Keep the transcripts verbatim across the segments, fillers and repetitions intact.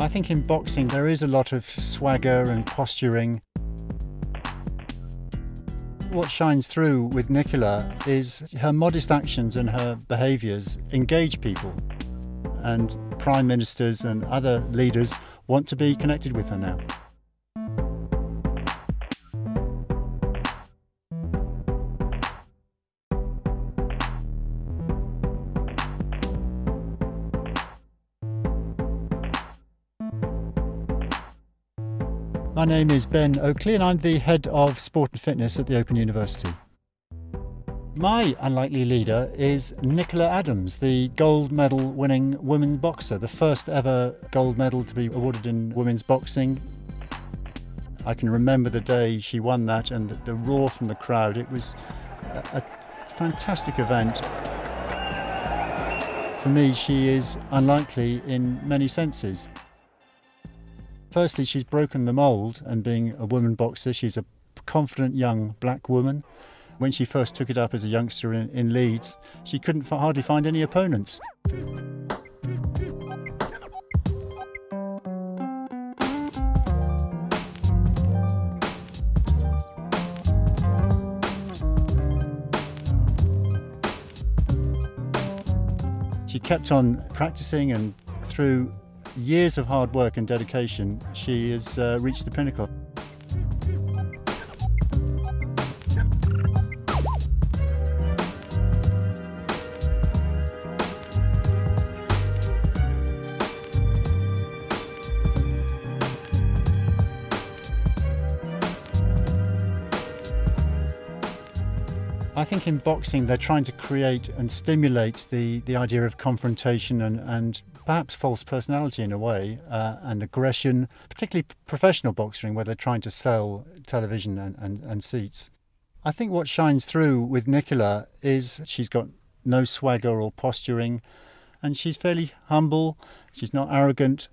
I think in boxing there is a lot of swagger and posturing. What shines through with Nicola is her modest actions and her behaviours engage people, and prime ministers and other leaders want to be connected with her now. My name is Ben Oakley and I'm the Head of Sport and Fitness at the Open University. My unlikely leader is Nicola Adams, the gold medal winning women's boxer, the first ever gold medal to be awarded in women's boxing. I can remember the day she won that and the, the roar from the crowd. It was a, a fantastic event. For me, she is unlikely in many senses. Firstly, she's broken the mould, and being a woman boxer, she's a confident young black woman. When she first took it up as a youngster in, in Leeds, she couldn't f- hardly find any opponents. She kept on practising, and through years of hard work and dedication, she has uh, reached the pinnacle. I think in boxing they're trying to create and stimulate the, the idea of confrontation and, and perhaps false personality in a way, uh, and aggression, particularly professional boxing where they're trying to sell television and, and, and seats. I think what shines through with Nicola is she's got no swagger or posturing, and she's fairly humble, she's not arrogant.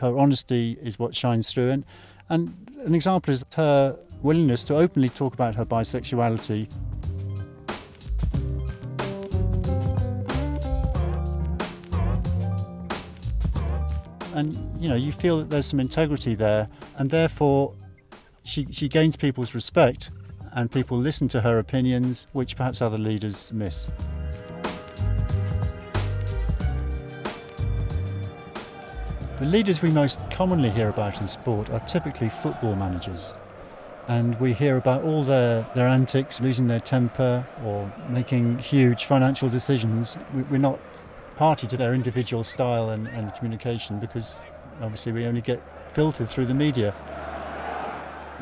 Her honesty is what shines through, and, and an example is her willingness to openly talk about her bisexuality. And, you know, you feel that there's some integrity there, and therefore she, she gains people's respect and people listen to her opinions, which perhaps other leaders miss. The leaders we most commonly hear about in sport are typically football managers, and we hear about all their, their antics, losing their temper or making huge financial decisions. We, we're not party to their individual style and, and communication, because obviously we only get filtered through the media.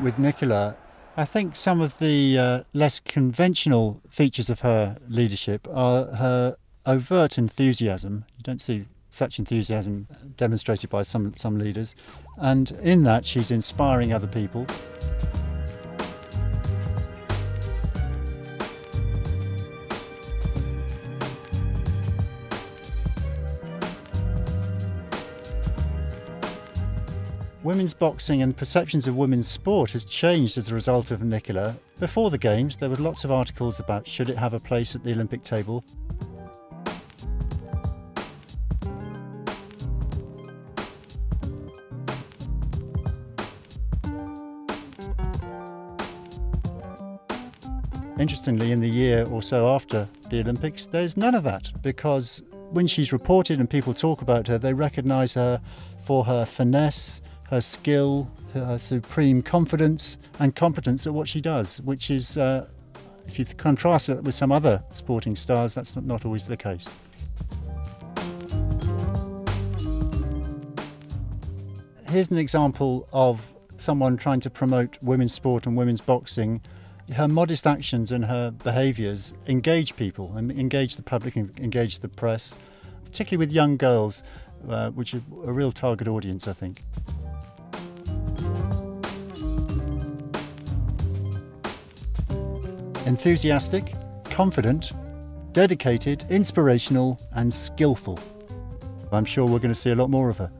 With Nicola, I think some of the uh, less conventional features of her leadership are her overt enthusiasm. You don't see such enthusiasm demonstrated by some, some leaders, and in that she's inspiring other people. Women's boxing and perceptions of women's sport has changed as a result of Nicola. Before the Games, there were lots of articles about should it have a place at the Olympic table. Interestingly, in the year or so after the Olympics, there's none of that, because when she's reported and people talk about her, they recognise her for her finesse, her skill, her supreme confidence and competence at what she does, which is, uh, if you contrast it with some other sporting stars, that's not always the case. Here's an example of someone trying to promote women's sport and women's boxing. Her modest actions and her behaviours engage people, and engage the public, engage the press, particularly with young girls, uh, which are a real target audience, I think. Enthusiastic, confident, dedicated, inspirational and skillful. I'm sure we're going to see a lot more of her.